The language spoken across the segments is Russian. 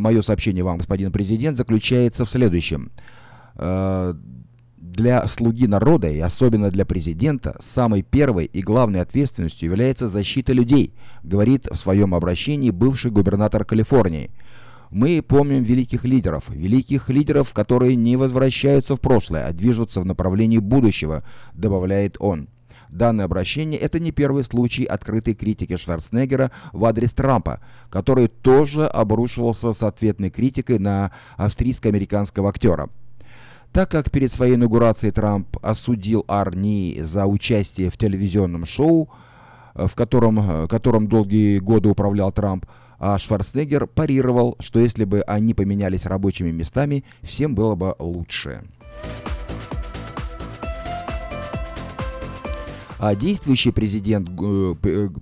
Мое сообщение вам, господин президент, заключается в следующем. Для слуги народа и особенно для президента самой первой и главной ответственностью является защита людей, говорит в своем обращении бывший губернатор Калифорнии. Мы помним великих лидеров, которые не возвращаются в прошлое, а движутся в направлении будущего, добавляет он. Данное обращение – это не первый случай открытой критики Шварценеггера в адрес Трампа, который тоже обрушивался с ответной критикой на австрийско-американского актера. Так как перед своей инаугурацией Трамп осудил Арни за участие в телевизионном шоу, которым долгие годы управлял Трамп, а Шварценеггер парировал, что если бы они поменялись рабочими местами, всем было бы лучше. А действующий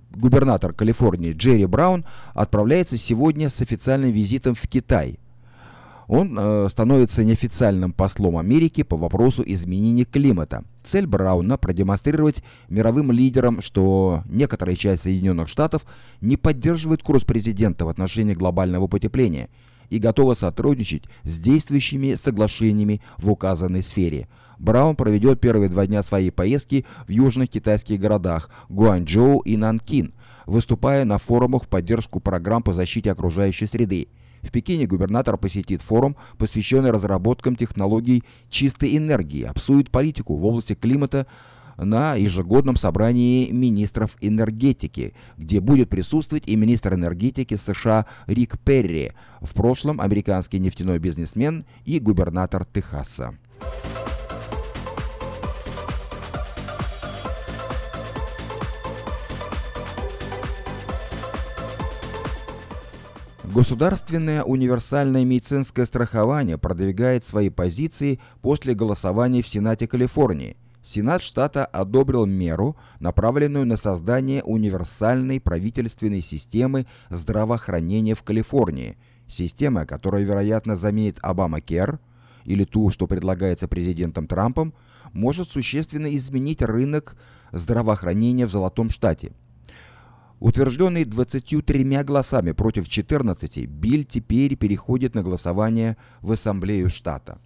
губернатор Калифорнии Джерри Браун отправляется сегодня с официальным визитом в Китай. Он становится неофициальным послом Америки по вопросу изменения климата. Цель Брауна – продемонстрировать мировым лидерам, что некоторая часть Соединенных Штатов не поддерживает курс президента в отношении глобального потепления и готова сотрудничать с действующими соглашениями в указанной сфере. Браун проведет первые 2 дня своей поездки в южных китайских городах Гуанчжоу и Нанкин, выступая на форумах в поддержку программ по защите окружающей среды. В Пекине губернатор посетит форум, посвященный разработкам технологий чистой энергии, обсудит политику в области климата на ежегодном собрании министров энергетики, где будет присутствовать и министр энергетики США Рик Перри, в прошлом американский нефтяной бизнесмен и губернатор Техаса. Государственное универсальное медицинское страхование продвигает свои позиции после голосования в Сенате Калифорнии. Сенат штата одобрил меру, направленную на создание универсальной правительственной системы здравоохранения в Калифорнии. Система, которая, вероятно, заменит Обамакер, или ту, что предлагается президентом Трампом, может существенно изменить рынок здравоохранения в Золотом штате. Утвержденный 23 голосами против 14, билл теперь переходит на голосование в Ассамблею штата.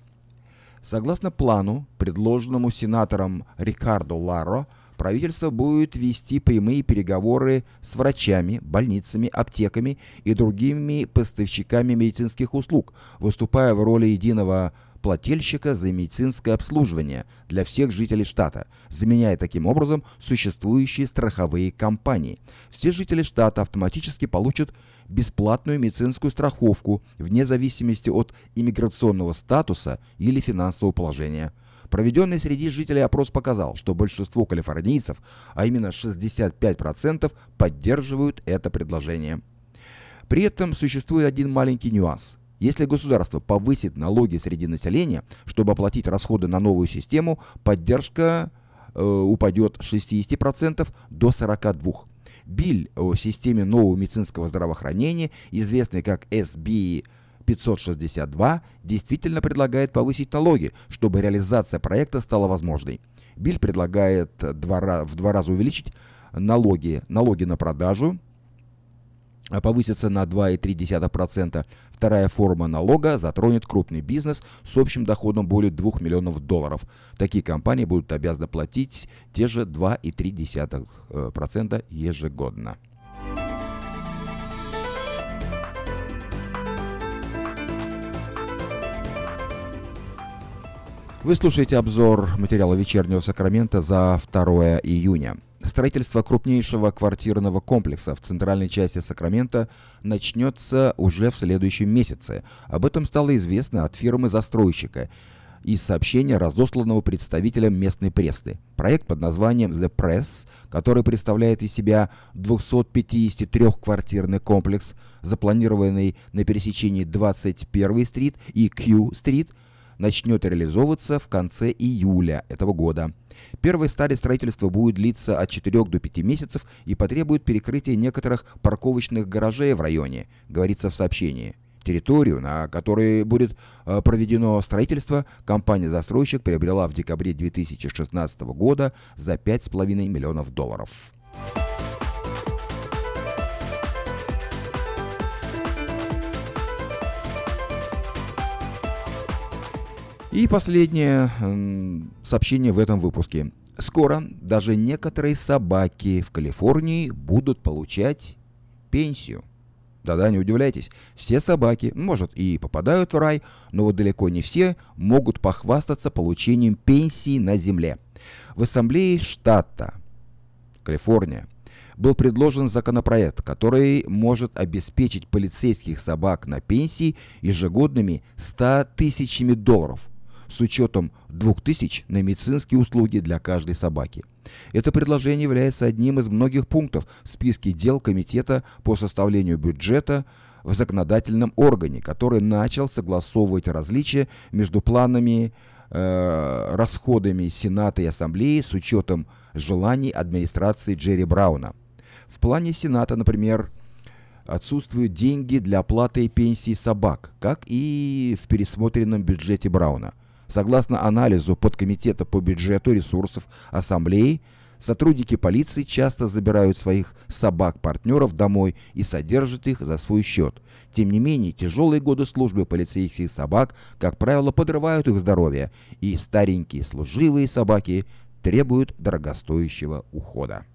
Согласно плану, предложенному сенатором Рикардо Ларо, правительство будет вести прямые переговоры с врачами, больницами, аптеками и другими поставщиками медицинских услуг, выступая в роли единого плательщика за медицинское обслуживание для всех жителей штата, заменяя таким образом существующие страховые компании. Все жители штата автоматически получат бесплатную медицинскую страховку вне зависимости от иммиграционного статуса или финансового положения. Проведенный среди жителей опрос показал, что большинство калифорнийцев, а именно 65%, поддерживают это предложение. При этом существует один маленький нюанс. Если государство повысит налоги среди населения, чтобы оплатить расходы на новую систему, поддержка упадет с 60% до 42%. Билл о системе нового медицинского здравоохранения, известный как SB 562, действительно предлагает повысить налоги, чтобы реализация проекта стала возможной. Билл предлагает в два раза увеличить налоги на продажу, повысится на 2,3%. Вторая форма налога затронет крупный бизнес с общим доходом более $2 миллионов. Такие компании будут обязаны платить те же 2,3% ежегодно. Вы слушаете обзор материала вечернего Сакрамента за 2 июня. Строительство крупнейшего квартирного комплекса в центральной части Сакрамента начнется уже в следующем месяце. Об этом стало известно от фирмы-застройщика из сообщения, разосланного представителям местной прессы. Проект под названием The Press, который представляет из себя 253-квартирный комплекс, запланированный на пересечении 21-й стрит и Q-стрит, начнет реализовываться в конце июля этого года. Первая стадия строительства будет длиться от 4 до 5 месяцев и потребует перекрытия некоторых парковочных гаражей в районе, говорится в сообщении. Территорию, на которой будет проведено строительство, компания-застройщик приобрела в декабре 2016 года за $5,5 миллионов. И последнее сообщение в этом выпуске. Скоро даже некоторые собаки в Калифорнии будут получать пенсию. Да-да, не удивляйтесь, все собаки, может, и попадают в рай, но вот далеко не все могут похвастаться получением пенсии на земле. В Ассамблее штата Калифорния был предложен законопроект, который может обеспечить полицейских собак на пенсии ежегодными $100 тысячами с учетом 2000 на медицинские услуги для каждой собаки. Это предложение является одним из многих пунктов в списке дел комитета по составлению бюджета в законодательном органе, который начал согласовывать различия между планами, расходами Сената и Ассамблеи с учетом желаний администрации Джерри Брауна. В плане Сената, например, отсутствуют деньги для оплаты пенсий собак, как и в пересмотренном бюджете Брауна. Согласно анализу подкомитета по бюджету ресурсов Ассамблеи, сотрудники полиции часто забирают своих собак-партнеров домой и содержат их за свой счет. Тем не менее, тяжелые годы службы полицейских собак, как правило, подрывают их здоровье, и старенькие служивые собаки требуют дорогостоящего ухода.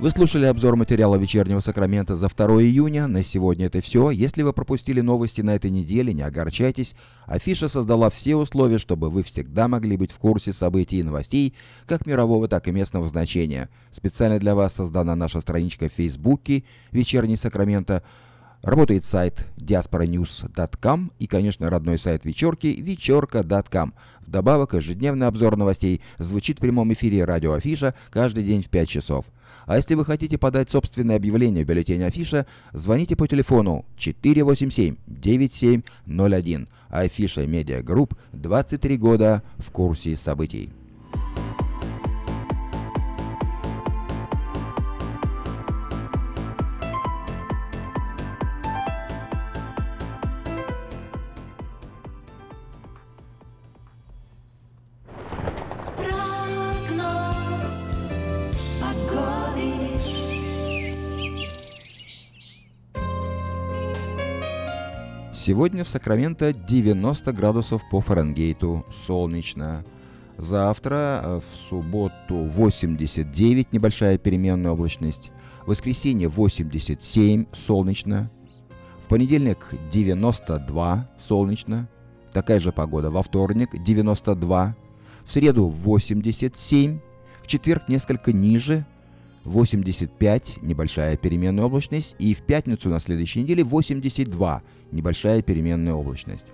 Вы слушали обзор материала «Вечернего Сакрамента» за 2 июня. На сегодня это все. Если вы пропустили новости на этой неделе, не огорчайтесь. Афиша создала все условия, чтобы вы всегда могли быть в курсе событий и новостей, как мирового, так и местного значения. Специально для вас создана наша страничка в Фейсбуке «Вечерний Сакрамента». Работает сайт diasporanews.com и, конечно, родной сайт вечерки вечерка.com. Вдобавок, ежедневный обзор новостей звучит в прямом эфире радио Афиша каждый день в 5 часов. А если вы хотите подать собственное объявление в бюллетене Афиша, звоните по телефону 487-9701. Афиша Медиа Групп, 23 года в курсе событий. Сегодня в Сакраменто 90 градусов по Фаренгейту, солнечно. Завтра, в субботу, 89, небольшая переменная облачность. В воскресенье 87, солнечно. В понедельник 92, солнечно. Такая же погода во вторник, 92. В среду 87, в четверг несколько ниже. 85, небольшая переменная облачность, и в пятницу на следующей неделе 82, небольшая переменная облачность.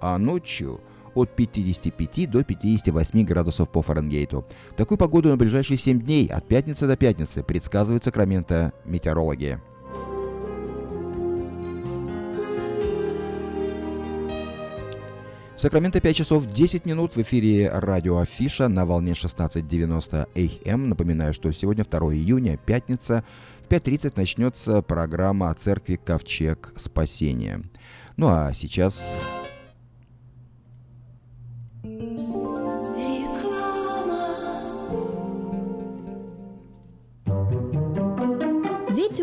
А ночью от 55 до 58 градусов по Фаренгейту. Такую погоду на ближайшие 7 дней, от пятницы до пятницы, предсказывают Сакраменто метеорологи. В Сакраменто 5 часов 10 минут в эфире радио Афиша на волне 1690 АМ. Напоминаю, что сегодня 2 июня, пятница, в 5:30 начнется программа о церкви «Ковчег Спасения». Ну а сейчас... Дети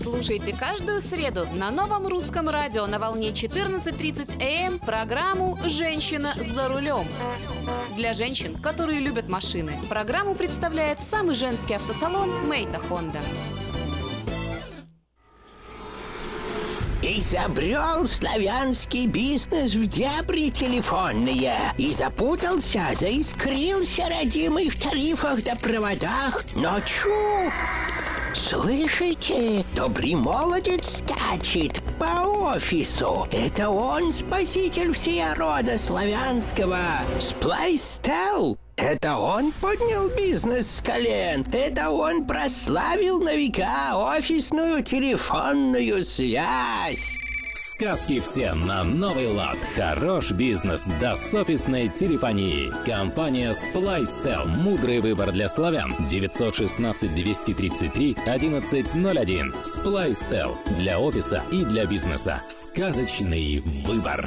Слушайте каждую среду на новом русском радио на волне 14:30 АМ программу «Женщина за рулем». Для женщин, которые любят машины, программу представляет самый женский автосалон «Мэйта Хонда». Изобрел славянский бизнес в дебри телефонные. И запутался, заискрился родимый в тарифах да проводах. Но чу... Слышите? Добрый молодец скачет по офису. Это он спаситель всея рода славянского. SplyStel. Это он поднял бизнес с колен. Это он прославил на века офисную телефонную связь. Сказки все на новый лад. Хорош бизнес до офисной телефонии. Компания SplyStel. Мудрый выбор для славян. 916-233-1101. SplyStel. Для офиса и для бизнеса. Сказочный выбор.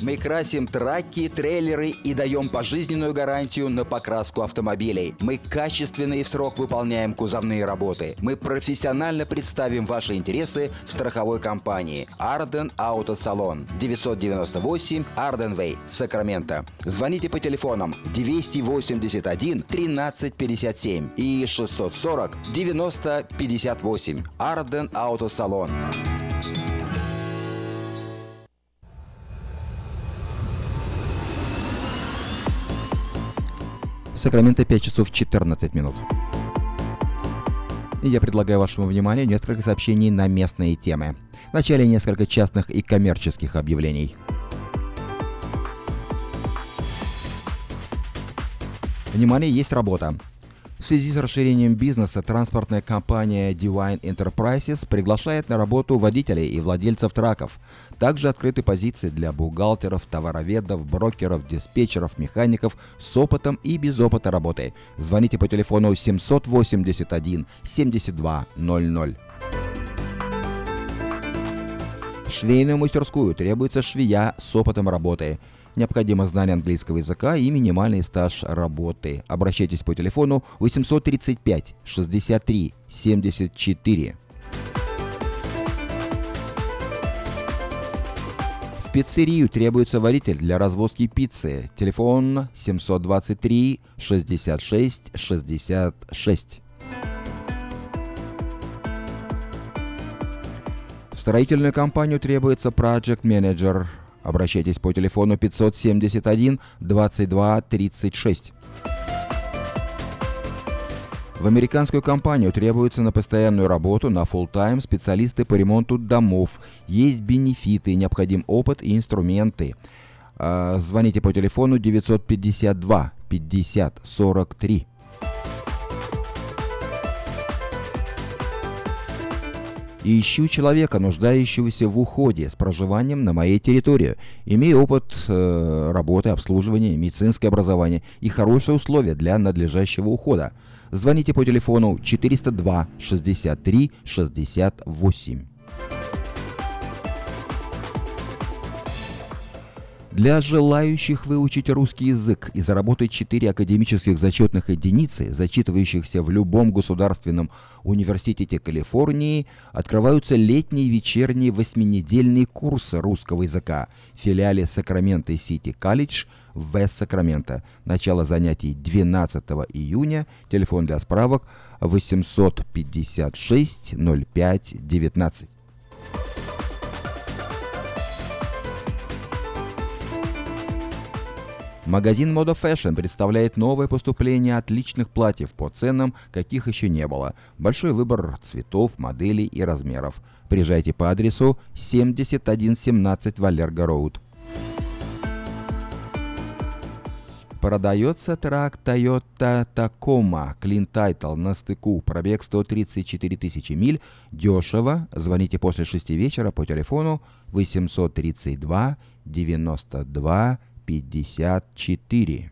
Мы красим траки, трейлеры и даем пожизненную гарантию на покраску автомобилей. Мы качественно и в срок выполняем кузовные работы. Мы профессионально представим ваши интересы в страховой компании Арден Автосалон. 998 Арденвей, Сакраменто. Звоните по телефонам 281 1357 и 640 9058. Арден Автосалон. Сакраменто 5 часов 14 минут. И я предлагаю вашему вниманию несколько сообщений на местные темы. Вначале несколько частных и коммерческих объявлений. Внимание, есть работа. В связи с расширением бизнеса транспортная компания Divine Enterprises приглашает на работу водителей и владельцев траков. Также открыты позиции для бухгалтеров, товароведов, брокеров, диспетчеров, механиков с опытом и без опыта работы. Звоните по телефону 781 7200. Швейную мастерскую требуется швея с опытом работы. Необходимо знание английского языка и минимальный стаж работы. Обращайтесь по телефону 835 63 74. В пиццерию требуется варитель для развозки пиццы. Телефон 723 66 66. В строительную компанию требуется project manager. Обращайтесь по телефону 571 22 36. В американскую компанию требуются на постоянную работу, на фулл-тайм специалисты по ремонту домов. Есть бенефиты, необходим опыт и инструменты. Звоните по телефону 952 50 43. Ищу человека, нуждающегося в уходе, с проживанием на моей территории. Имею опыт работы, обслуживания, медицинское образование и хорошие условия для надлежащего ухода. Звоните по телефону 402 63 68. Для желающих выучить русский язык и заработать 4 академических зачетных единицы, зачитывающихся в любом государственном университете Калифорнии, открываются летние и вечерние восьминедельные курсы русского языка в филиале Сакраменто Сити Колледж в Вест-Сакраменто. Начало занятий 12 июня. Телефон для справок 856 05 19. Магазин Moda Fashion представляет новое поступление отличных платьев по ценам, каких еще не было. Большой выбор цветов, моделей и размеров. Приезжайте по адресу 7117 Валерго Роуд. Продается трак Toyota Tacoma Clean Title на стыку. Пробег 134 тысячи миль. Дешево. Звоните после 6 вечера по телефону 832 92 54.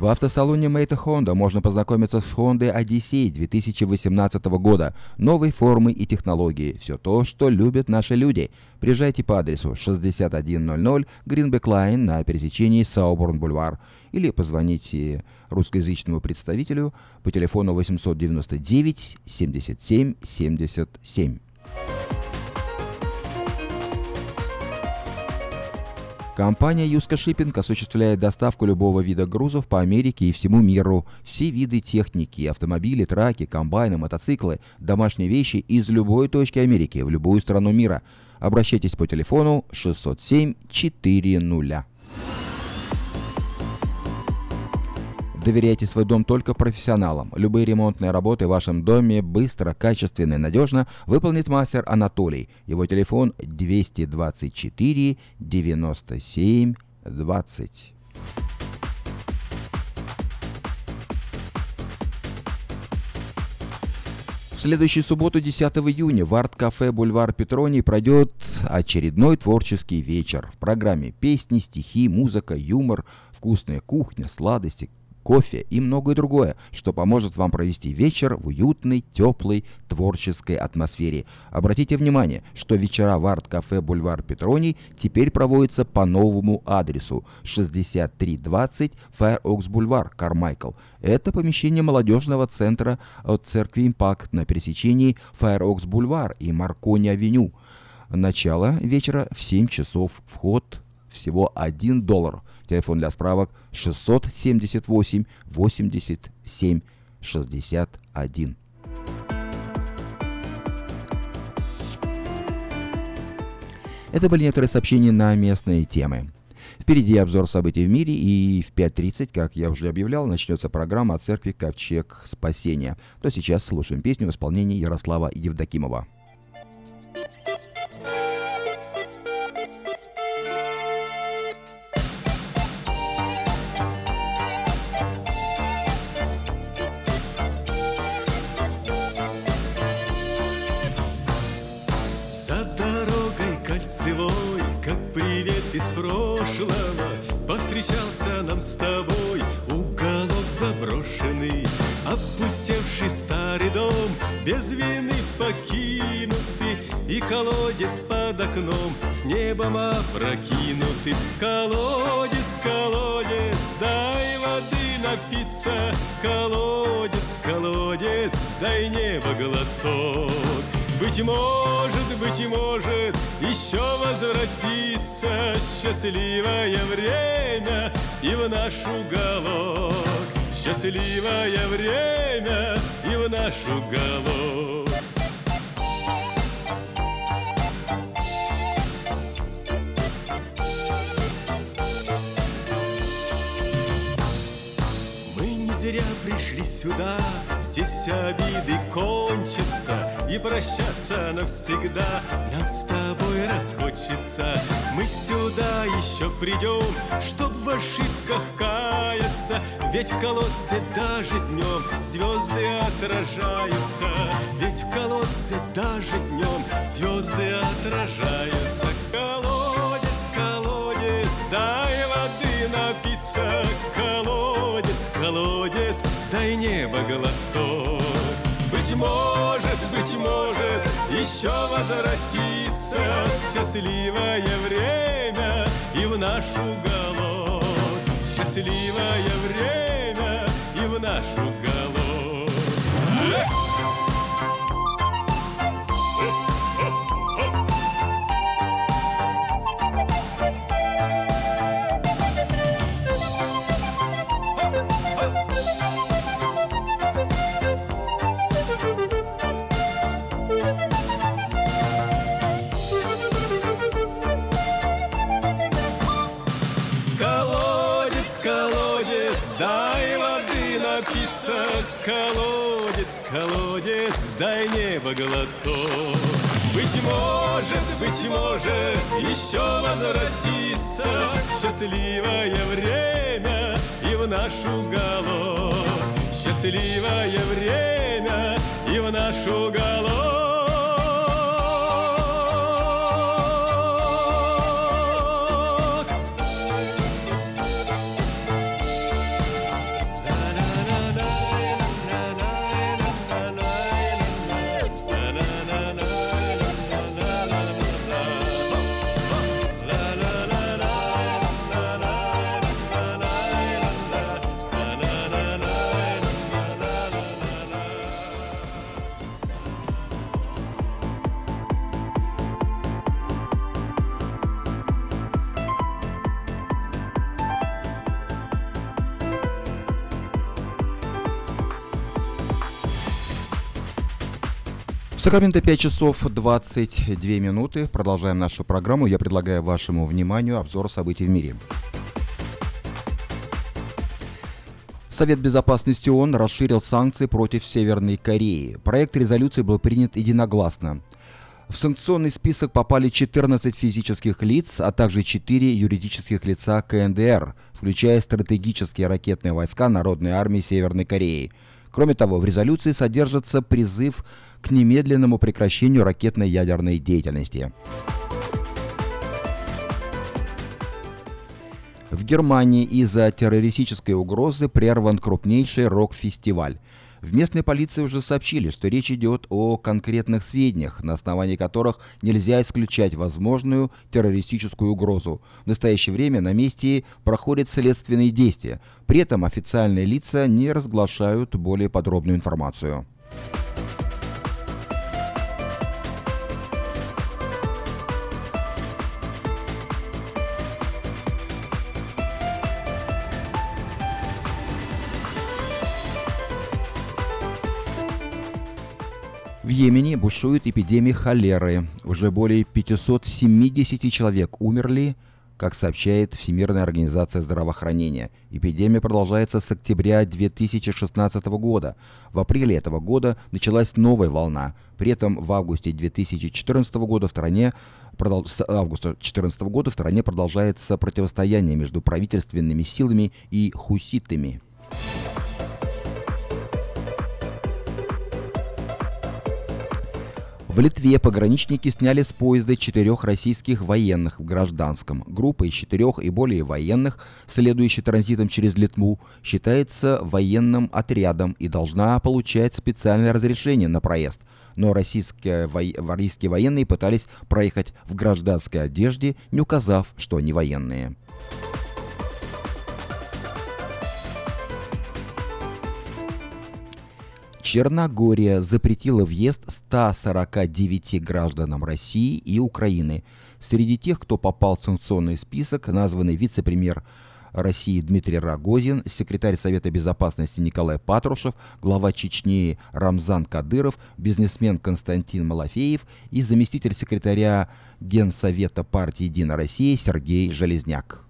В автосалоне Мэйта Хонда можно познакомиться с Honda Odyssey 2018 года. Новой формы и технологии. Все то, что любят наши люди. Приезжайте по адресу 6100 Greenback Line на пересечении Сауборн-Бульвар. Или позвоните русскоязычному представителю по телефону 899 77 77. Компания «Юска Шиппинг» осуществляет доставку любого вида грузов по Америке и всему миру. Все виды техники, автомобили, траки, комбайны, мотоциклы, домашние вещи из любой точки Америки в любую страну мира. Обращайтесь по телефону 607 400. Доверяйте свой дом только профессионалам. Любые ремонтные работы в вашем доме быстро, качественно и надежно выполнит мастер Анатолий. Его телефон 224 97 20. В следующую субботу, 10 июня, в арт-кафе «Бульвар Петроний» пройдет очередной творческий вечер. В программе песни, стихи, музыка, юмор, вкусная кухня, сладости, кофе и многое другое, что поможет вам провести вечер в уютной, теплой, творческой атмосфере. Обратите внимание, что вечера в арт-кафе «Бульвар Петроний» теперь проводятся по новому адресу 6320 Fair Oaks Boulevard, Кармайкл. Это помещение молодежного центра от церкви «Импакт» на пересечении Fair Oaks Boulevard и Маркони-авеню. Начало вечера в 7 часов. Вход всего $1. Телефон для справок 678 87 61. Это были некоторые сообщения на местные темы. Впереди обзор событий в мире, и в 5:30, как я уже объявлял, начнется программа о церкви «Ковчег Спасения». То сейчас слушаем песню в исполнении Ярослава Евдокимова. Повстречался нам с тобой уголок заброшенный, опустевший старый дом, без вины покинутый, и колодец под окном с небом опрокинутый. Колодец, колодец, дай воды напиться, колодец, колодец, дай небо глоток. Быть может, еще возвратится счастливое время и в наш уголок. Счастливое время и в наш уголок. Мы не зря пришли сюда. Здесь обиды кончатся, и прощаться навсегда нам с тобой расхочется. Мы сюда еще придем, чтоб в ошибках каяться, ведь в колодце даже днем звезды отражаются. Ведь в колодце даже днем звезды отражаются. Колодец, колодец, дай воды напиться, колодец, колодец, дай небо глоток. Быть может, еще возвратится счастливое время и в наш уголок. Счастливое время и в наш уголок. Колодец, колодец, дай небо глоток. Быть может, еще возвратится счастливое время и в наш уголок. Счастливое время и в наш уголок. В Сакраменто 5 часов 22 минуты. Продолжаем нашу программу. Я предлагаю вашему вниманию обзор событий в мире. Совет безопасности ООН расширил санкции против Северной Кореи. Проект резолюции был принят единогласно. В санкционный список попали 14 физических лиц, а также 4 юридических лица КНДР, включая стратегические ракетные войска Народной армии Северной Кореи. Кроме того, в резолюции содержится призыв к немедленному прекращению ракетной ядерной деятельности. В Германии из-за террористической угрозы прерван крупнейший рок-фестиваль. В местной полиции уже сообщили, что речь идет о конкретных сведениях, на основании которых нельзя исключать возможную террористическую угрозу. В настоящее время на месте проходят следственные действия. При этом официальные лица не разглашают более подробную информацию. В Йемене бушует эпидемия холеры. Уже более 570 человек умерли, как сообщает Всемирная организация здравоохранения. Эпидемия продолжается с октября 2016 года. В апреле этого года началась новая волна. При этом в августе 2014 года в стране продолжается противостояние между правительственными силами и хуситами. В Литве пограничники сняли с поезда 4 российских военных в гражданском. Группа из 4 и более военных, следующая транзитом через Литву, считается военным отрядом и должна получать специальное разрешение на проезд. Но российские военные пытались проехать в гражданской одежде, не указав, что они военные. Черногория запретила въезд 149 гражданам России и Украины. Среди тех, кто попал в санкционный список, названы вице-премьер России Дмитрий Рогозин, секретарь Совета Безопасности Николай Патрушев, глава Чечни Рамзан Кадыров, бизнесмен Константин Малафеев и заместитель секретаря Генсовета партии «Единая Россия» Сергей Железняк.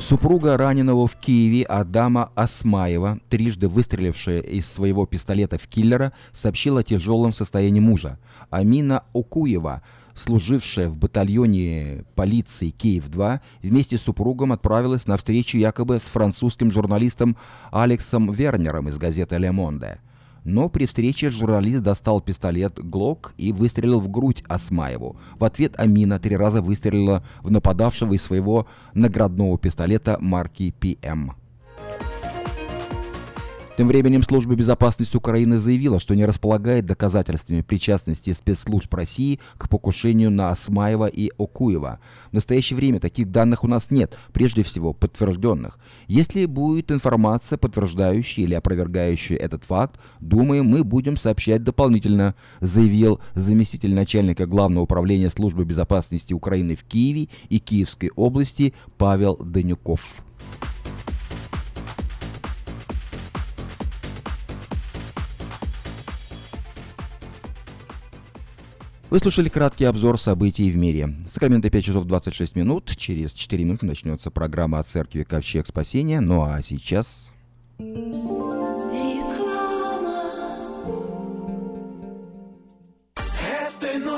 Супруга раненого в Киеве Адама Осмаева, трижды выстрелившая из своего пистолета в киллера, сообщила о тяжелом состоянии мужа. Амина Окуева, служившая в батальоне полиции «Киев-2», вместе с супругом отправилась на встречу якобы с французским журналистом Алексом Вернером из газеты «Ле Монде». Но при встрече журналист достал пистолет «Глок» и выстрелил в грудь Осмаеву. В ответ Амина 3 раза выстрелила в нападавшего из своего наградного пистолета марки «ПМ». Тем временем Служба безопасности Украины заявила, что не располагает доказательствами причастности спецслужб России к покушению на Осмаева и Окуева. В настоящее время таких данных у нас нет, прежде всего подтвержденных. Если будет информация, подтверждающая или опровергающая этот факт, думаю, мы будем сообщать дополнительно, заявил заместитель начальника Главного управления Службы безопасности Украины в Киеве и Киевской области Павел Данюков. Вы слушали краткий обзор событий в мире. Сакраменто 5 часов 26 минут. Через 4 минуты начнется программа о церкви Ковчег Спасения. Ну а сейчас...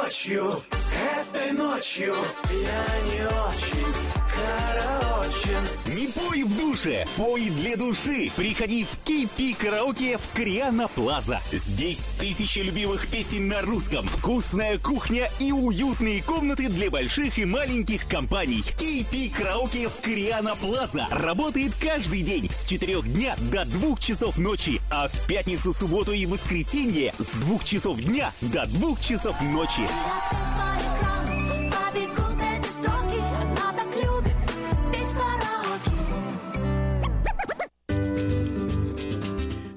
Этой ночью я не очень караочен. Не пой в душе, пой для души. Приходи в Кейпи караоке в Крианоплаза. Здесь тысячи любимых песен на русском, вкусная кухня и уютные комнаты для больших и маленьких компаний. Кейпи караоке в Крианоплаза работает каждый день с 4 дня до 2 часов ночи, а в пятницу, субботу и воскресенье с 2 часов дня до 2 часов ночи.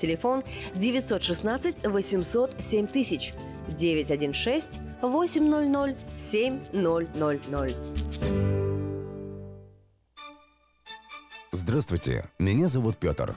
Телефон 916-800-7000. 916-800-7000. Здравствуйте, меня зовут Петр.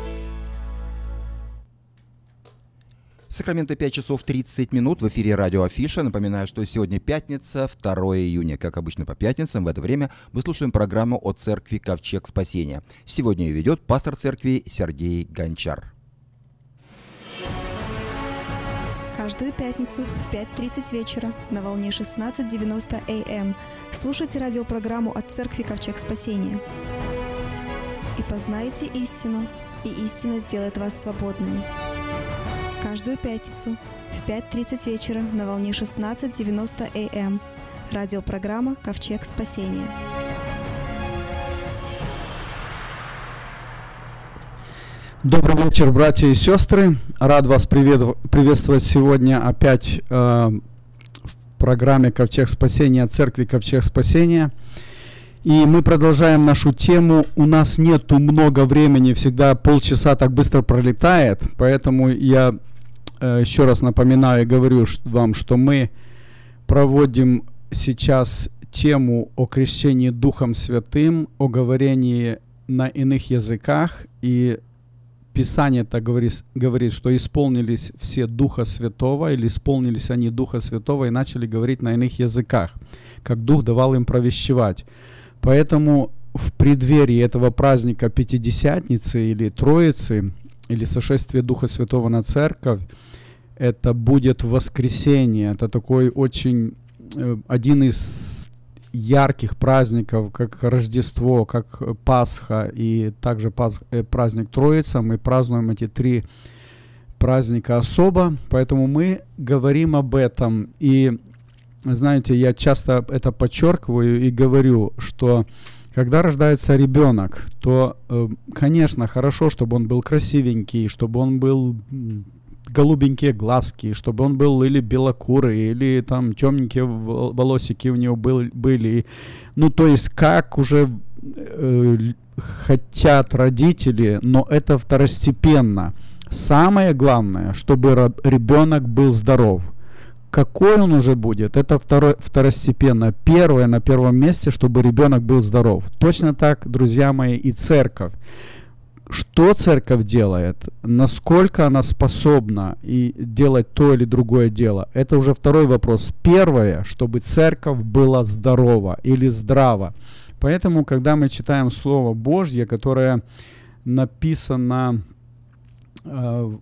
Сакраменто 5 часов 30 минут. В эфире радио Афиша. Напоминаю, что сегодня пятница, 2 июня. Как обычно по пятницам в это время мы слушаем программу о церкви «Ковчег Спасения». Сегодня ее ведет пастор церкви Сергей Гончар. Каждую пятницу в 5:30 вечера на волне 16:90 АМ слушайте радиопрограмму от церкви «Ковчег Спасения». И познайте истину, и истина сделает вас свободными. Каждую пятницу в 5:30 вечера на волне 16:90 АМ. Радиопрограмма «Ковчег Спасения». Добрый вечер, братья и сестры. Рад вас приветствовать сегодня опять в программе «Ковчег Спасения» церкви «Ковчег Спасения». И мы продолжаем нашу тему. У нас нету много времени, всегда полчаса так быстро пролетает, поэтому я еще раз напоминаю и говорю вам, что мы проводим сейчас тему о крещении Духом Святым, о говорении на иных языках, и Писание-то говорит, что исполнились все Духа Святого, или исполнились они Духа Святого и начали говорить на иных языках, как Дух давал им провещевать. Поэтому в преддверии этого праздника Пятидесятницы или Троицы, или сошествия Духа Святого на Церковь, это будет воскресенье. Это такой очень один из ярких праздников, как Рождество, как Пасха, и также праздник Троица. Мы празднуем эти 3 праздника особо, поэтому мы говорим об этом. И знаете, я часто это подчеркиваю и говорю, что когда рождается ребенок, то, конечно, хорошо, чтобы он был красивенький, чтобы он был голубенькие глазки, чтобы он был или белокурый, или там темненькие волосики у него были. Ну, то есть, как уже хотят родители, но это второстепенно. Самое главное, чтобы ребенок был здоров. Какой он уже будет, это второстепенно. Первое, на первом месте, чтобы ребенок был здоров. Точно так, друзья мои, и церковь. Что церковь делает, насколько она способна и делать то или другое дело, это уже второй вопрос. Первое, чтобы церковь была здорова или здрава. Поэтому, когда мы читаем Слово Божье, которое написано в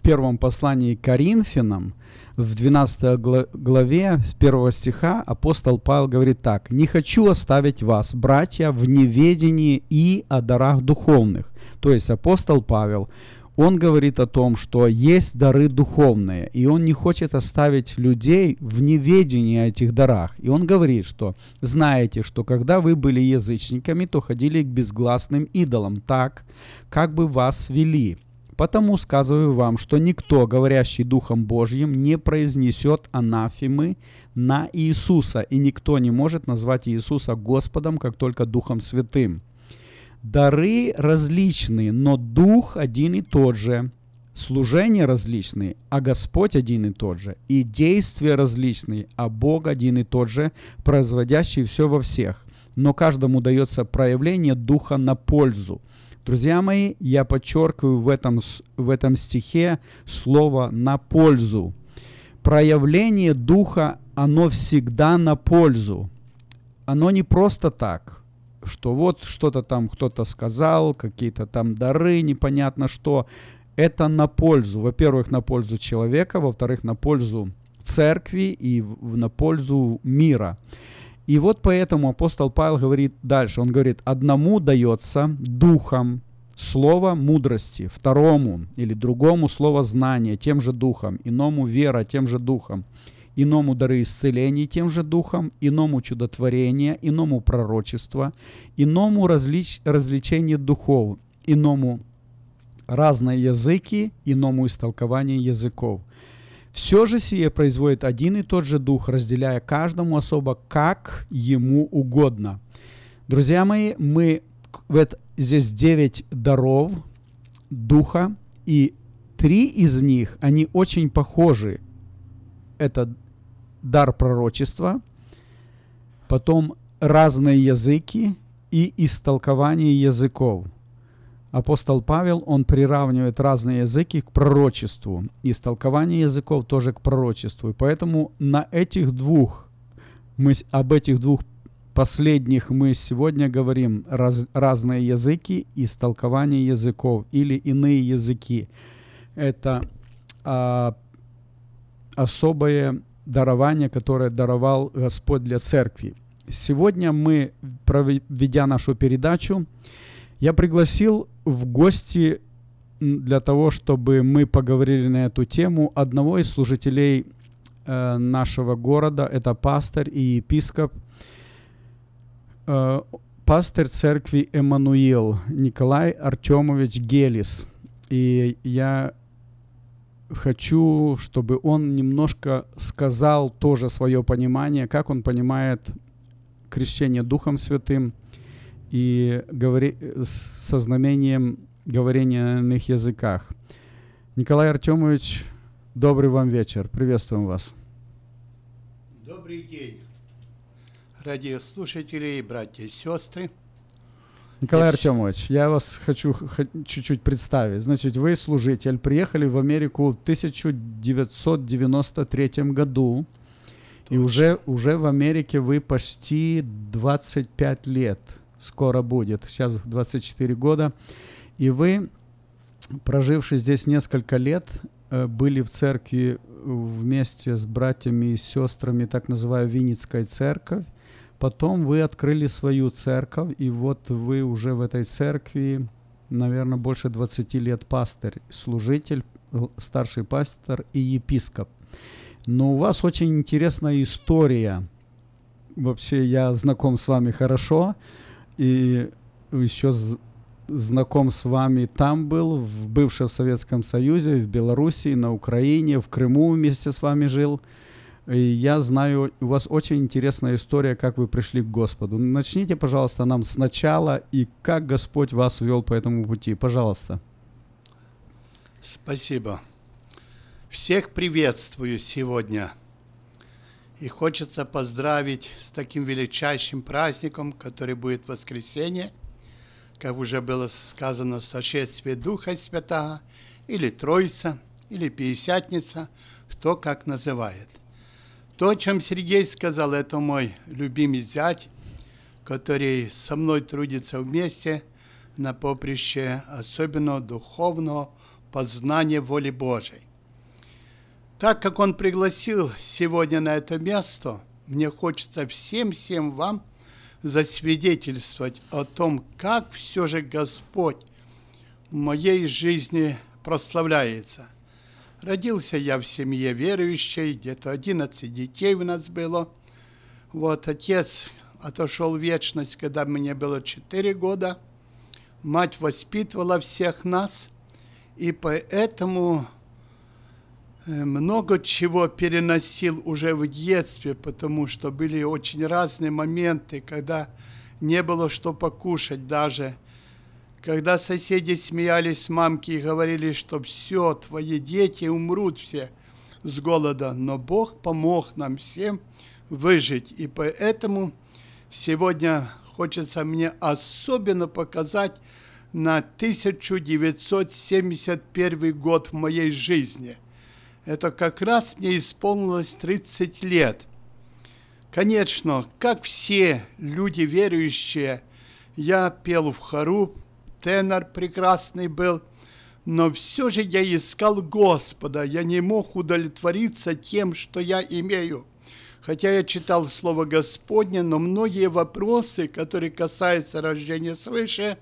первом послании Коринфянам, в 12 главе, с 1 стиха, апостол Павел говорит так: «Не хочу оставить вас, братья, в неведении и о дарах духовных». То есть апостол Павел, он говорит о том, что есть дары духовные, и он не хочет оставить людей в неведении о этих дарах. И он говорит, что знаете, что когда вы были язычниками, то ходили к безгласным идолам, так, как бы вас вели. Потому сказываю вам, что никто, говорящий Духом Божьим, не произнесет анафемы на Иисуса, и никто не может назвать Иисуса Господом, как только Духом Святым. Дары различны, но Дух один и тот же. Служения различны, а Господь один и тот же. И действия различны, а Бог один и тот же, производящий все во всех. Но каждому дается проявление Духа на пользу. Друзья мои, я подчеркиваю в этом стихе слово «на пользу». Проявление Духа, оно всегда на пользу. Оно не просто так, что вот что-то там кто-то сказал, какие-то там дары, непонятно что. Это на пользу. Во-первых, на пользу человека, во-вторых, на пользу церкви и на пользу мира. И вот поэтому апостол Павел говорит дальше, он говорит: одному дается духом слово мудрости, второму или другому слово знания тем же духом, иному вера тем же духом, иному дары исцелений тем же духом, иному чудотворение, иному пророчество, иному развлечение духов, иному разные языки, иному истолкование языков. Все же сие производит один и тот же Дух, разделяя каждому особо, как ему угодно. Друзья мои, здесь 9 даров Духа, и 3 из них, они очень похожи. Это дар пророчества, потом разные языки и истолкование языков. Апостол Павел, он приравнивает разные языки к пророчеству. И истолкование языков тоже к пророчеству. И поэтому об этих двух последних мы сегодня говорим. Разные языки и истолкование языков или иные языки. Это особое дарование, которое даровал Господь для церкви. Сегодня мы, проведя нашу передачу, я пригласил в гости для того, чтобы мы поговорили на эту тему одного из служителей нашего города. Это пастор и епископ, пастор церкви Эммануил Николай Артемович Гелис. И я хочу, чтобы он немножко сказал тоже свое понимание, как он понимает крещение Духом Святым и со знамением говорения на иных языках. Николай Артемович, добрый вам вечер. Приветствуем вас. Добрый день, радиослушатели, братья и сестры. Николай Артемович, я вас хочу чуть-чуть представить. Значит, вы служитель, приехали в Америку в 1993 году. Точно. И уже в Америке вы почти 25 лет. Скоро будет, сейчас 24 года. И вы, проживши здесь несколько лет, были в церкви вместе с братьями и сестрами, так называемой Винницкой церковь. Потом вы открыли свою церковь, и вот вы уже в этой церкви, наверное, больше 20 лет пастырь, служитель, старший пастор и епископ. Но у вас очень интересная история. Вообще, я знаком с вами хорошо. И еще знаком с вами там был, в бывшем Советском Союзе, в Белоруссии, на Украине, в Крыму вместе с вами жил. И я знаю, у вас очень интересная история, как вы пришли к Господу. Начните, пожалуйста, нам сначала, и как Господь вас вел по этому пути. Пожалуйста. Спасибо. Всех приветствую сегодня. И хочется поздравить с таким величайшим праздником, который будет в воскресенье, как уже было сказано, сошествие Духа Святого, или Троица, или Пятидесятница, кто как называет. То, о чем Сергей сказал, это мой любимый зять, который со мной трудится вместе на поприще особенно духовного познания воли Божией. Так как он пригласил сегодня на это место, мне хочется всем вам засвидетельствовать о том, как все же Господь в моей жизни прославляется. Родился я в семье верующей, где-то 11 детей у нас было. Вот отец отошел в вечность, когда мне было 4 года. Мать воспитывала всех нас, и поэтому много чего переносил уже в детстве, потому что были очень разные моменты, когда не было что покушать даже. Когда соседи смеялись с мамки и говорили, что все, твои дети умрут все с голода, но Бог помог нам всем выжить. И поэтому сегодня хочется мне особенно показать на 1971 год в моей жизни. Это как раз мне исполнилось 30 лет. Конечно, как все люди верующие, я пел в хору, тенор прекрасный был, но все же я искал Господа, я не мог удовлетвориться тем, что я имею. Хотя я читал Слово Господне, но многие вопросы, которые касаются рождения свыше,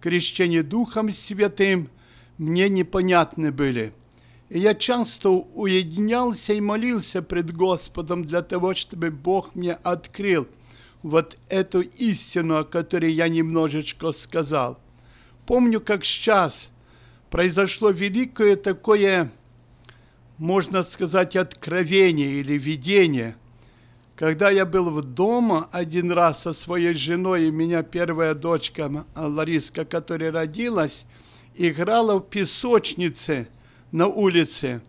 крещения Духом Святым, мне непонятны были. И я часто уединялся и молился пред Господом для того, чтобы Бог мне открыл вот эту истину, о которой я немножечко сказал. Помню, как сейчас произошло великое такое, можно сказать, откровение или видение. Когда я был дома один раз со своей женой, и меня первая дочка Лариска, которая родилась, играла в песочнице на улице,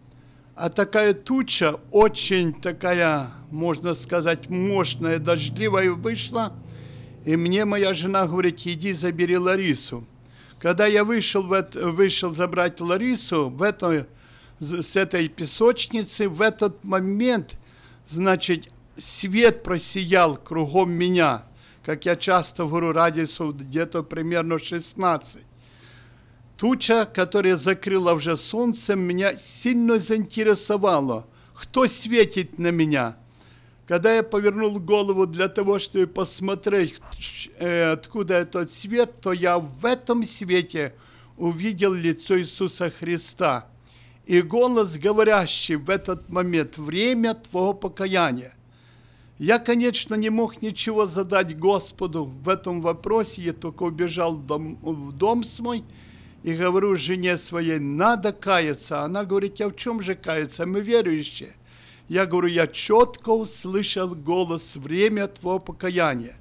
а такая туча, очень такая, можно сказать, мощная, дождливая вышла, и мне моя жена говорит: иди забери Ларису. Когда я вышел забрать Ларису с этой песочницы, в этот момент, значит, свет просиял кругом меня, как я часто говорю, радиусу где-то примерно 16. Туча, которая закрыла уже солнце, меня сильно заинтересовала. Кто светит на меня? Когда я повернул голову для того, чтобы посмотреть, откуда этот свет, то я в этом свете увидел лицо Иисуса Христа. И голос, говорящий в этот момент: время твоего покаяния. Я, конечно, не мог ничего задать Господу в этом вопросе, я только убежал в дом свой. И говорю жене своей: надо каяться. Она говорит: а в чем же каяться? Мы верующие. Я говорю: я четко услышал голос: время твоего покаяния.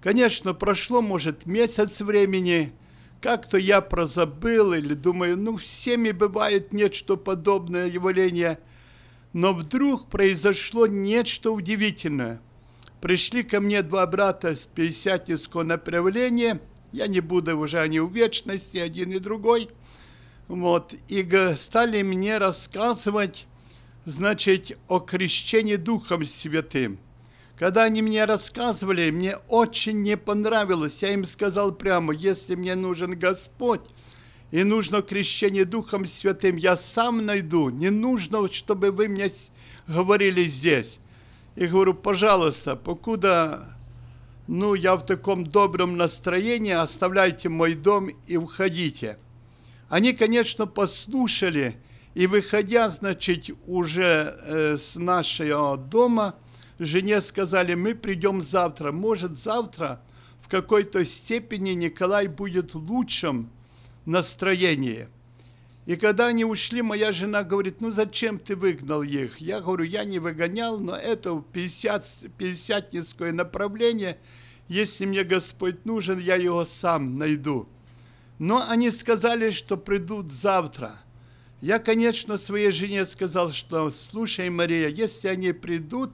Конечно, прошло, может, месяц времени. Как-то я прозабыл или думаю, всеми бывает нечто подобное явление. Но вдруг произошло нечто удивительное. Пришли ко мне два брата с пятидесятнического направления. Я не буду уже они в вечности, один и другой. Вот. И стали мне рассказывать, значит, о крещении Духом Святым. Когда они мне рассказывали, мне очень не понравилось. Я им сказал прямо: если мне нужен Господь и нужно крещение Духом Святым, я сам найду. Не нужно, чтобы вы мне говорили здесь. И говорю: пожалуйста, покуда я в таком добром настроении, оставляйте мой дом и уходите. Они, конечно, послушали, и выходя, значит, уже с нашего дома, жене сказали: мы придем завтра. Может, завтра в какой-то степени Николай будет в лучшем настроении. И когда они ушли, моя жена говорит: зачем ты выгнал их? Я говорю: я не выгонял, но это пятидесятническое направление. Если мне Господь нужен, я его сам найду. Но они сказали, что придут завтра. Я, конечно, своей жене сказал, что слушай, Мария, если они придут,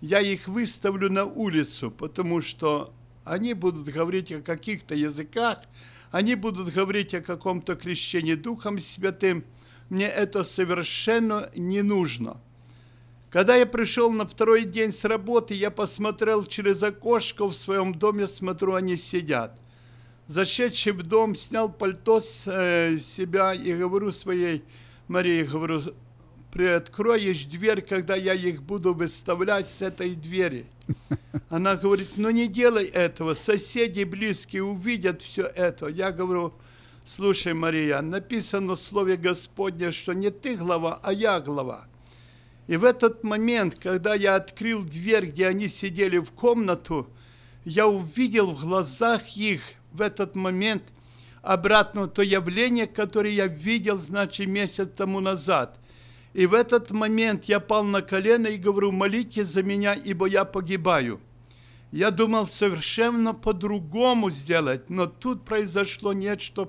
я их выставлю на улицу, потому что они будут говорить о каких-то языках, они будут говорить о каком-то крещении Духом Святым. Мне это совершенно не нужно. Когда я пришел на второй день с работы, я посмотрел через окошко в своем доме, смотрю, они сидят. Зашедший в дом, снял пальто с себя и говорю своей Марии, говорю, приоткроешь дверь, когда я их буду выставлять с этой двери. Она говорит, ну не делай этого, соседи близкие увидят все это. Я говорю, слушай, Мария, написано в Слове Господне, что не ты глава, а я глава. И в этот момент, когда я открыл дверь, где они сидели в комнату, я увидел в глазах их в этот момент обратно то явление, которое я видел, значит, месяц тому назад. И в этот момент я пал на колено и говорю, молитесь за меня, ибо я погибаю. Я думал совершенно по-другому сделать, но тут произошло нечто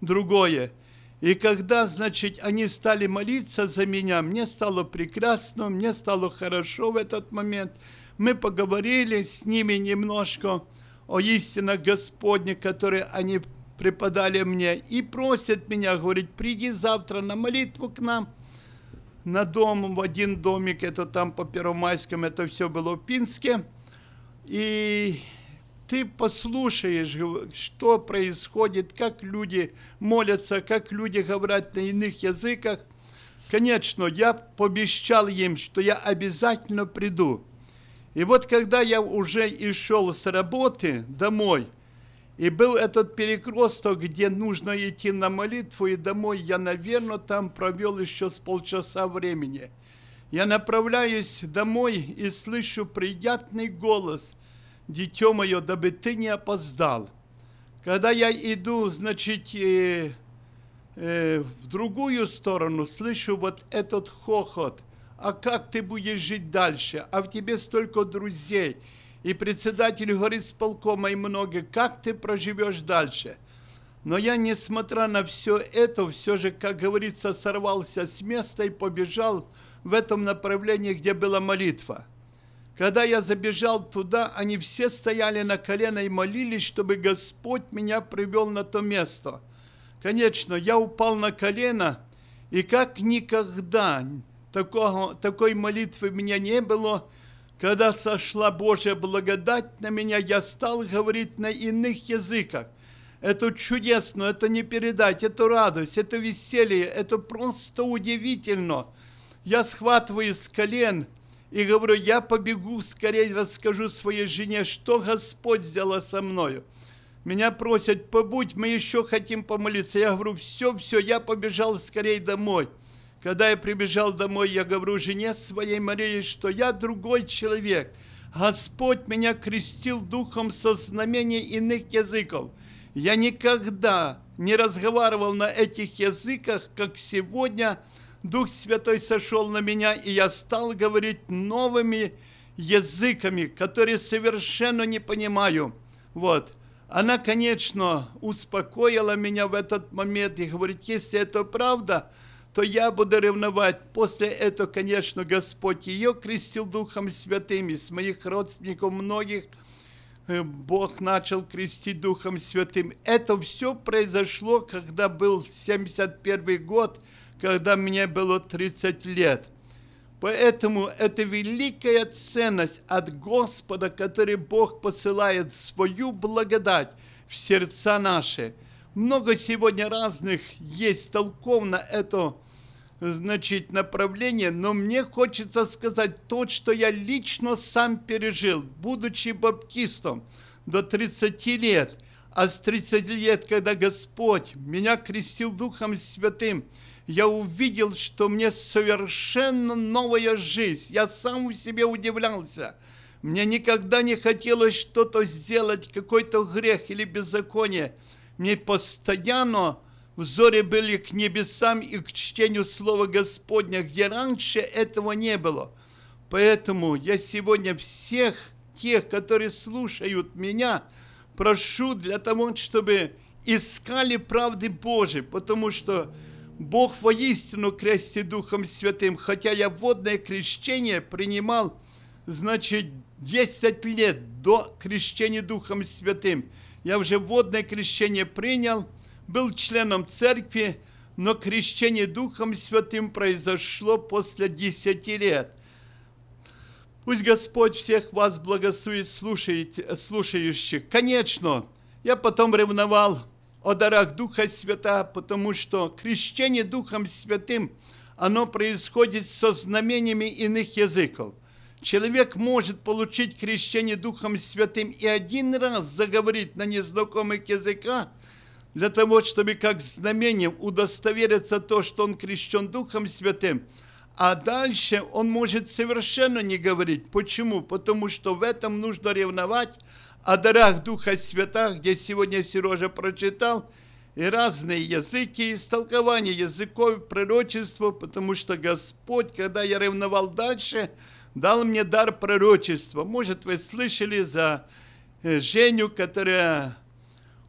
другое. И когда, значит, они стали молиться за меня, мне стало прекрасно, мне стало хорошо в этот момент. Мы поговорили с ними немножко о истинах Господних, которые они преподали мне, и просят меня, говорит, приди завтра на молитву к нам. На дом, в один домик, это там по Первомайскому, это все было в Пинске. И ты послушаешь, что происходит, как люди молятся, как люди говорят на иных языках. Конечно, я пообещал им, что я обязательно приду. И вот когда я уже и шел с работы домой, и был этот перекресток, где нужно идти на молитву, и домой я, наверное, там провел еще с полчаса времени. Я направляюсь домой и слышу приятный голос: «Дитё моё, дабы ты не опоздал». Когда я иду, значит, в другую сторону, слышу вот этот хохот: «А как ты будешь жить дальше? А в тебе столько друзей». И председатель горисполкома и многие, как ты проживешь дальше? Но я, несмотря на все это, все же, как говорится, сорвался с места и побежал в этом направлении, где была молитва. Когда я забежал туда, они все стояли на колено и молились, чтобы Господь меня привел на то место. Конечно, я упал на колено, и как никогда такой молитвы у меня не было. Когда сошла Божья благодать на меня, я стал говорить на иных языках. Это чудесно, это не передать, это радость, это веселье, это просто удивительно. Я схватываю с колен и говорю, я побегу скорее, расскажу своей жене, что Господь сделал со мною. Меня просят, побудь, мы еще хотим помолиться. Я говорю, все, я побежал скорее домой. Когда я прибежал домой, я говорю жене своей Марии, что я другой человек. Господь меня крестил духом со знамений иных языков. Я никогда не разговаривал на этих языках, как сегодня. Дух Святой сошел на меня, и я стал говорить новыми языками, которые совершенно не понимаю. Вот. Она, конечно, успокоила меня в этот момент и говорит, если это правда, то я буду ревновать. После этого, конечно, Господь ее крестил Духом Святым. Из моих родственников многих Бог начал крестить Духом Святым. Это все произошло, когда был 1971 год, когда мне было 30 лет. Поэтому это великая ценность от Господа, который Бог посылает свою благодать в сердца наши. Много сегодня разных есть толков на это, значит, направление, но мне хочется сказать то, что я лично сам пережил, будучи баптистом до 30 лет. А с 30 лет, когда Господь меня крестил Духом Святым, я увидел, что мне совершенно новая жизнь. Я сам себе удивлялся. Мне никогда не хотелось что-то сделать, какой-то грех или беззаконие. Мне постоянно взоры были к небесам и к чтению Слова Господня, где раньше этого не было. Поэтому я сегодня всех тех, которые слушают меня, прошу для того, чтобы искали правды Божьей, потому что Бог воистину крестит Духом Святым, хотя я водное крещение принимал, значит, 10 лет до крещения Духом Святым. Я уже водное крещение принял, был членом церкви, но крещение Духом Святым произошло после 10 лет. Пусть Господь всех вас благословит, слушающих. Конечно, я потом ревновал о дарах Духа Святого, потому что крещение Духом Святым, оно происходит со знамениями иных языков. Человек может получить крещение Духом Святым и один раз заговорить на незнакомых языках, для того, чтобы как знамением удостовериться то, что он крещен Духом Святым, а дальше он может совершенно не говорить. Почему? Потому что в этом нужно ревновать о дарах Духа Святого, где сегодня Сережа прочитал, и разные языки, истолкования языков, пророчества, потому что Господь, когда я ревновал дальше, дал мне дар пророчества. Может, вы слышали за Женю, которая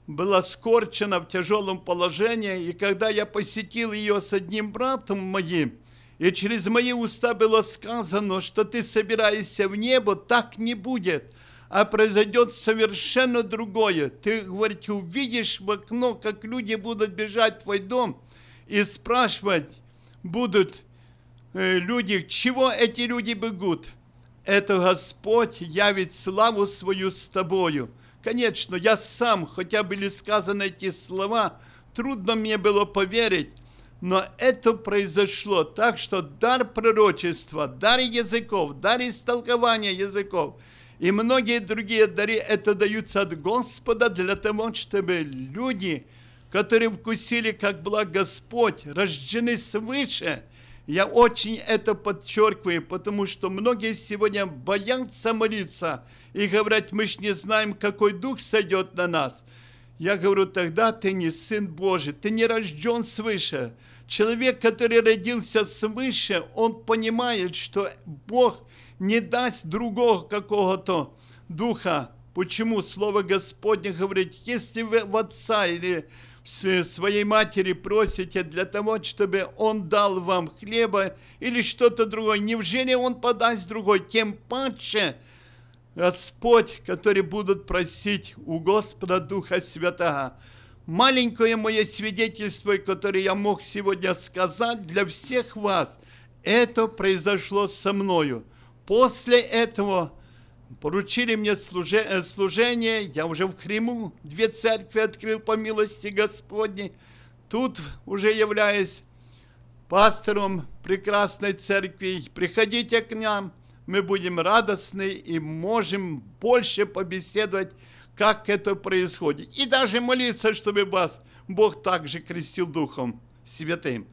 была скорчена в тяжелом положении, и когда я посетил ее с одним братом моим, и через мои уста было сказано, что ты собираешься в небо, так не будет, а произойдет совершенно другое. Ты, говорит, увидишь в окно, как люди будут бежать в твой дом и спрашивать будут люди, чего эти люди бегут. Это Господь явит славу свою с тобою. Конечно, я сам, хотя были сказаны эти слова, трудно мне было поверить, но это произошло. Так что дар пророчества, дар языков, дар истолкования языков и многие другие дары, это даются от Господа для того, чтобы люди, которые вкусили, как благ Господь, рождены свыше. Я очень это подчеркиваю, потому что многие сегодня боятся молиться и говорят, мы ж не знаем, какой дух сойдет на нас. Я говорю, тогда ты не сын Божий, ты не рожден свыше. Человек, который родился свыше, он понимает, что Бог не даст другого какого-то духа. Почему? Слово Господне говорит, если вы в отца или своей матери просите для того, чтобы он дал вам хлеба или что-то другое. Неужели он подаст другой? Тем паче Господь, который будут просить у Господа Духа Святого. Маленькое мое свидетельство, которое я мог сегодня сказать для всех вас, это произошло со мною. После этого поручили мне служение, я уже в Крыму, 2 церкви открыл по милости Господней. Тут уже являюсь пастором прекрасной церкви. Приходите к нам, мы будем радостны и можем больше побеседовать, как это происходит. И даже молиться, чтобы вас Бог также крестил Духом Святым.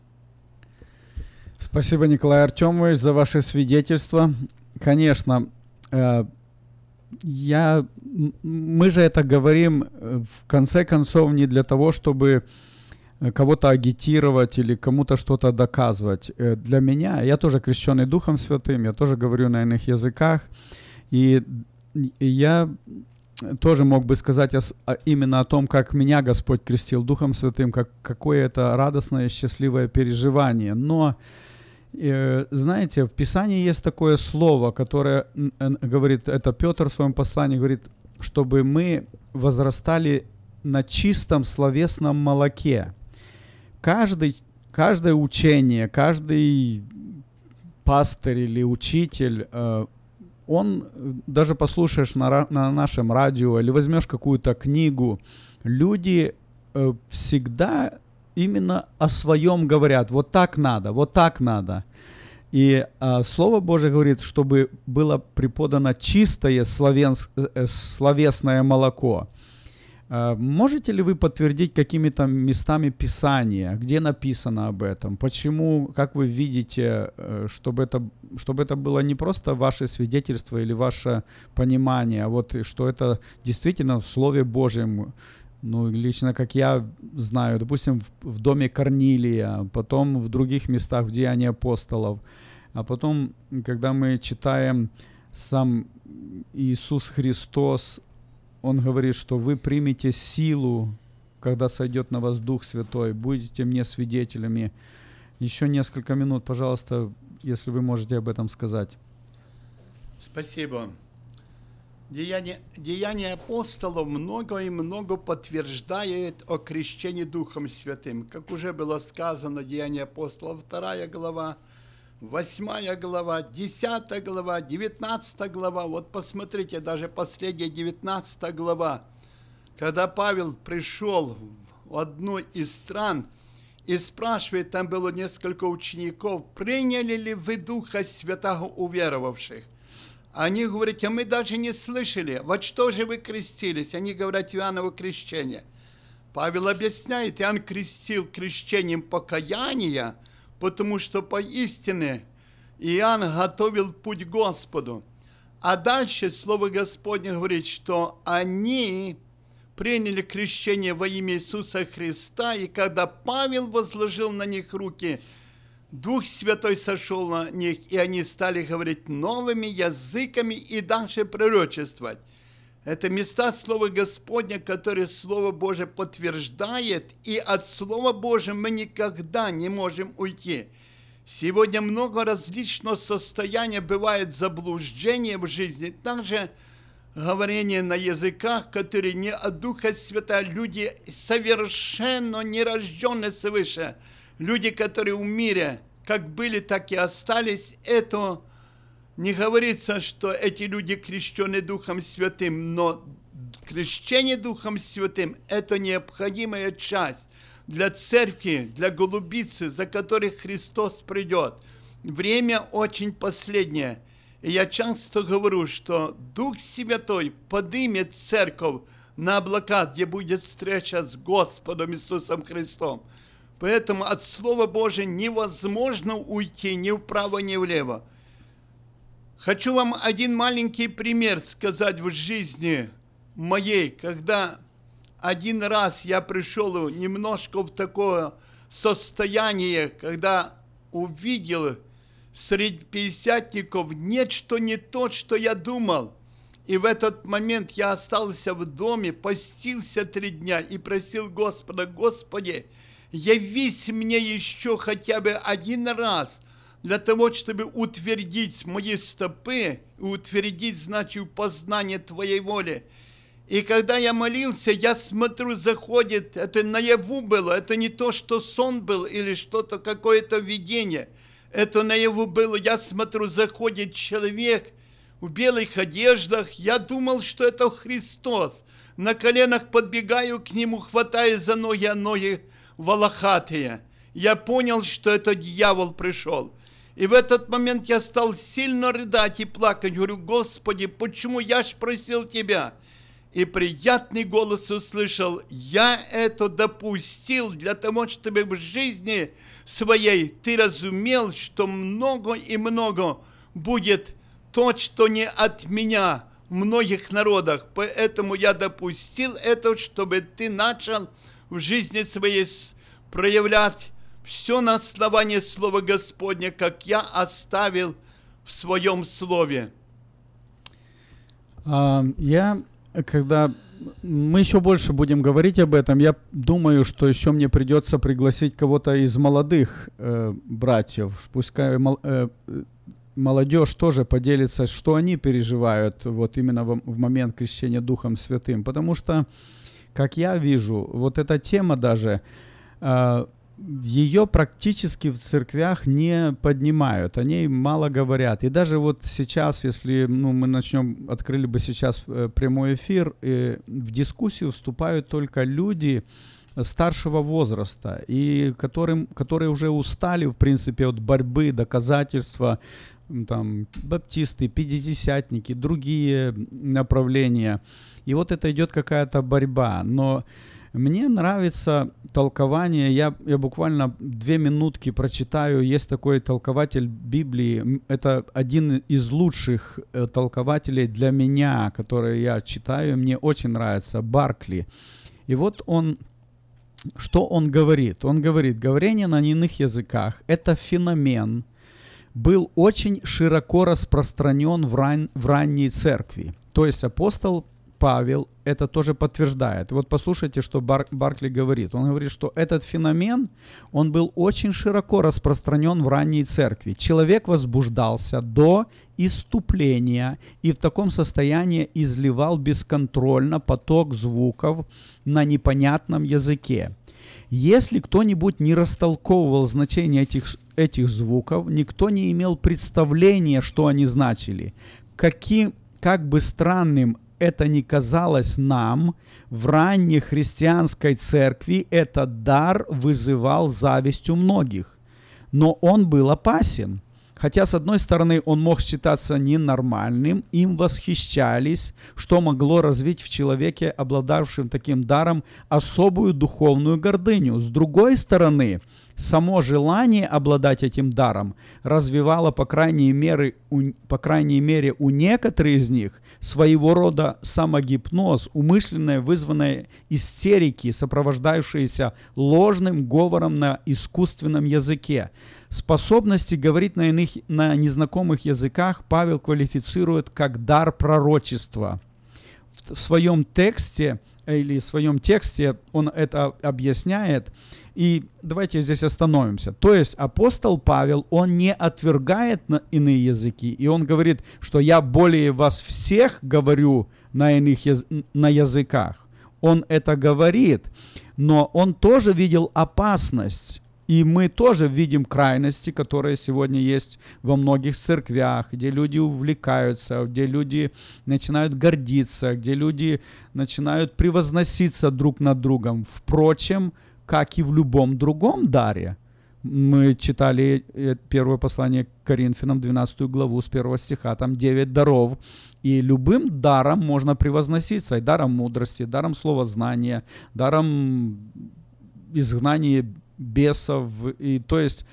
Спасибо, Николай Артемович, за ваше свидетельство. Конечно, мы же это говорим, в конце концов, не для того, чтобы кого-то агитировать или кому-то что-то доказывать. Для меня, я тоже крещенный Духом Святым, я тоже говорю на иных языках, и я тоже мог бы сказать именно о том, как меня Господь крестил Духом Святым, какое это радостное, счастливое переживание. Но знаете, в Писании есть такое слово, которое говорит, это Петр в своем послании говорит, чтобы мы возрастали на чистом словесном молоке. Каждое учение, каждый пастырь или учитель, он, даже послушаешь на нашем радио или возьмешь какую-то книгу, люди всегда именно о своем говорят, вот так надо, вот так надо. И Слово Божие говорит, чтобы было преподано чистое словесное молоко. Можете ли вы подтвердить какими-то местами Писания, где написано об этом? Почему, как вы видите, чтобы это было не просто ваше свидетельство или ваше понимание, а вот что это действительно в Слове Божьем? Ну, лично, как я знаю, допустим, в доме Корнилия, потом в других местах, в Деянии апостолов, а потом, когда мы читаем сам Иисус Христос, Он говорит, что вы примете силу когда сойдет на вас Дух Святой, будете мне свидетелями. Еще несколько минут, пожалуйста, если вы можете об этом сказать. Спасибо. Деяния апостолов много и много подтверждает о крещении Духом Святым. Как уже было сказано, Деяния апостолов 2 глава, 8 глава, 10 глава, 19 глава. Вот посмотрите, даже последняя 19 глава, когда Павел пришел в одну из стран и спрашивает, там было несколько учеников, приняли ли вы Духа Святого у веровавших? Они говорят, а мы даже не слышали, вот что же вы крестились? Они говорят, Иоанново крещение. Павел объясняет, Иоанн крестил крещением покаяния, потому что поистине Иоанн готовил путь Господу. А дальше Слово Господне говорит, что они приняли крещение во имя Иисуса Христа, и когда Павел возложил на них руки, Дух Святой сошел на них, и они стали говорить новыми языками и дальше пророчествовать. Это места Слова Господня, которые Слово Божие подтверждает, и от Слова Божия мы никогда не можем уйти. Сегодня много различного состояния, бывает заблуждение в жизни, также говорение на языках, которые не от Духа Святого, люди совершенно нерожденные свыше. Люди, которые в мире, как были, так и остались, это не говорится, что эти люди крещены Духом Святым, но крещение Духом Святым – это необходимая часть для церкви, для голубицы, за которой Христос придет. Время очень последнее. И я часто говорю, что Дух Святой поднимет церковь на облака, где будет встреча с Господом Иисусом Христом. Поэтому от Слова Божия невозможно уйти ни вправо, ни влево. Хочу вам один маленький пример сказать в жизни моей, когда один раз я пришел немножко в такое состояние, когда увидел среди пятидесятников нечто не то, что я думал. И в этот момент я остался в доме, постился 3 дня и просил Господа: «Господи, явись мне еще хотя бы один раз, для того, чтобы утвердить мои стопы, утвердить, значит, познание Твоей воли». И когда я молился, я смотрю, заходит, это наяву было, это не то, что сон был или что-то, какое-то видение. Это наяву было, я смотрю, заходит человек в белых одеждах, я думал, что это Христос. На коленах подбегаю к нему, хватаю за ноги, а ноги волохатые. Я понял, что это дьявол пришел. И в этот момент я стал сильно рыдать и плакать. Говорю: «Господи, почему я ж просил Тебя?» И приятный голос услышал: «Я это допустил для того, чтобы в жизни своей ты разумел, что много и много будет то, что не от меня в многих народах. Поэтому я допустил это, чтобы ты начал в жизни своей проявлять все на основании Слова Господня, как я оставил в своем Слове». Когда мы еще больше будем говорить об этом, я думаю, что еще мне придется пригласить кого-то из молодых братьев, пускай молодежь тоже поделится, что они переживают вот именно в момент крещения Духом Святым, потому что, как я вижу, вот эта тема даже, ее практически в церквях не поднимают, о ней мало говорят. И даже вот сейчас, если мы начнем, открыли бы сейчас прямой эфир, в дискуссию вступают только люди старшего возраста, и которые уже устали, в принципе, от борьбы, доказательства, там, баптисты, пятидесятники, другие направления. И вот это идет какая-то борьба. Но мне нравится толкование, я буквально 2 минутки прочитаю, есть такой толкователь Библии, это один из лучших толкователей для меня, который я читаю, мне очень нравится, Баркли. И вот он, что он говорит? Он говорит: говорение на иных языках – это феномен, был очень широко распространен в ранней церкви. То есть апостол Павел это тоже подтверждает. Вот послушайте, что Баркли говорит. Он говорит, что этот феномен, он был очень широко распространен в ранней церкви. Человек возбуждался до иступления и в таком состоянии изливал бесконтрольно поток звуков на непонятном языке. Если кто-нибудь не растолковывал значение этих звуков, никто не имел представления, что они значили. Как бы странным это ни казалось нам, в ранней христианской церкви этот дар вызывал зависть у многих. Но он был опасен. Хотя, с одной стороны, он мог считаться ненормальным, им восхищались, что могло развить в человеке, обладавшем таким даром, особую духовную гордыню. С другой стороны, само желание обладать этим даром развивало, по крайней мере, у некоторых из них своего рода самогипноз, умышленное вызванное истерики, сопровождающиеся ложным говором на искусственном языке. Способности говорить на незнакомых языках Павел квалифицирует как дар пророчества. В своем тексте он это объясняет. И давайте здесь остановимся. То есть апостол Павел, он не отвергает иные языки. И он говорит, что я более вас всех говорю на языках. Он это говорит, но он тоже видел опасность. И мы тоже видим крайности, которые сегодня есть во многих церквях, где люди увлекаются, где люди начинают гордиться, где люди начинают превозноситься друг над другом. Впрочем, как и в любом другом даре. Мы читали первое послание к Коринфянам, 12 главу, с 1 стиха, там 9 даров. И любым даром можно превозноситься. И даром мудрости, даром словознания, даром изгнания бесов, и, то есть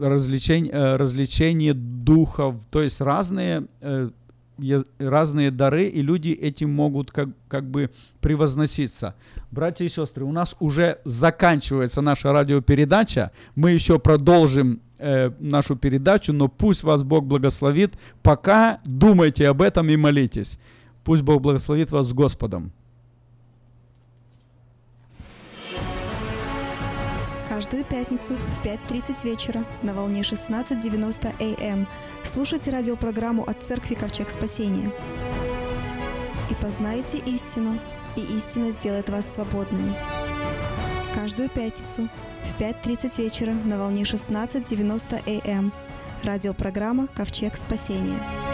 развлечение духов, то есть разные дары, и люди этим могут как бы превозноситься. Братья и сестры, у нас уже заканчивается наша радиопередача, мы еще продолжим нашу передачу, но пусть вас Бог благословит, пока думайте об этом и молитесь. Пусть Бог благословит вас с Господом. Каждую пятницу в 5:30 вечера на волне 16:90 АМ слушайте радиопрограмму от Церкви Ковчег Спасения. И познайте истину, и истина сделает вас свободными. Каждую пятницу в 5:30 вечера на волне 16:90 АМ радиопрограмма Ковчег Спасения.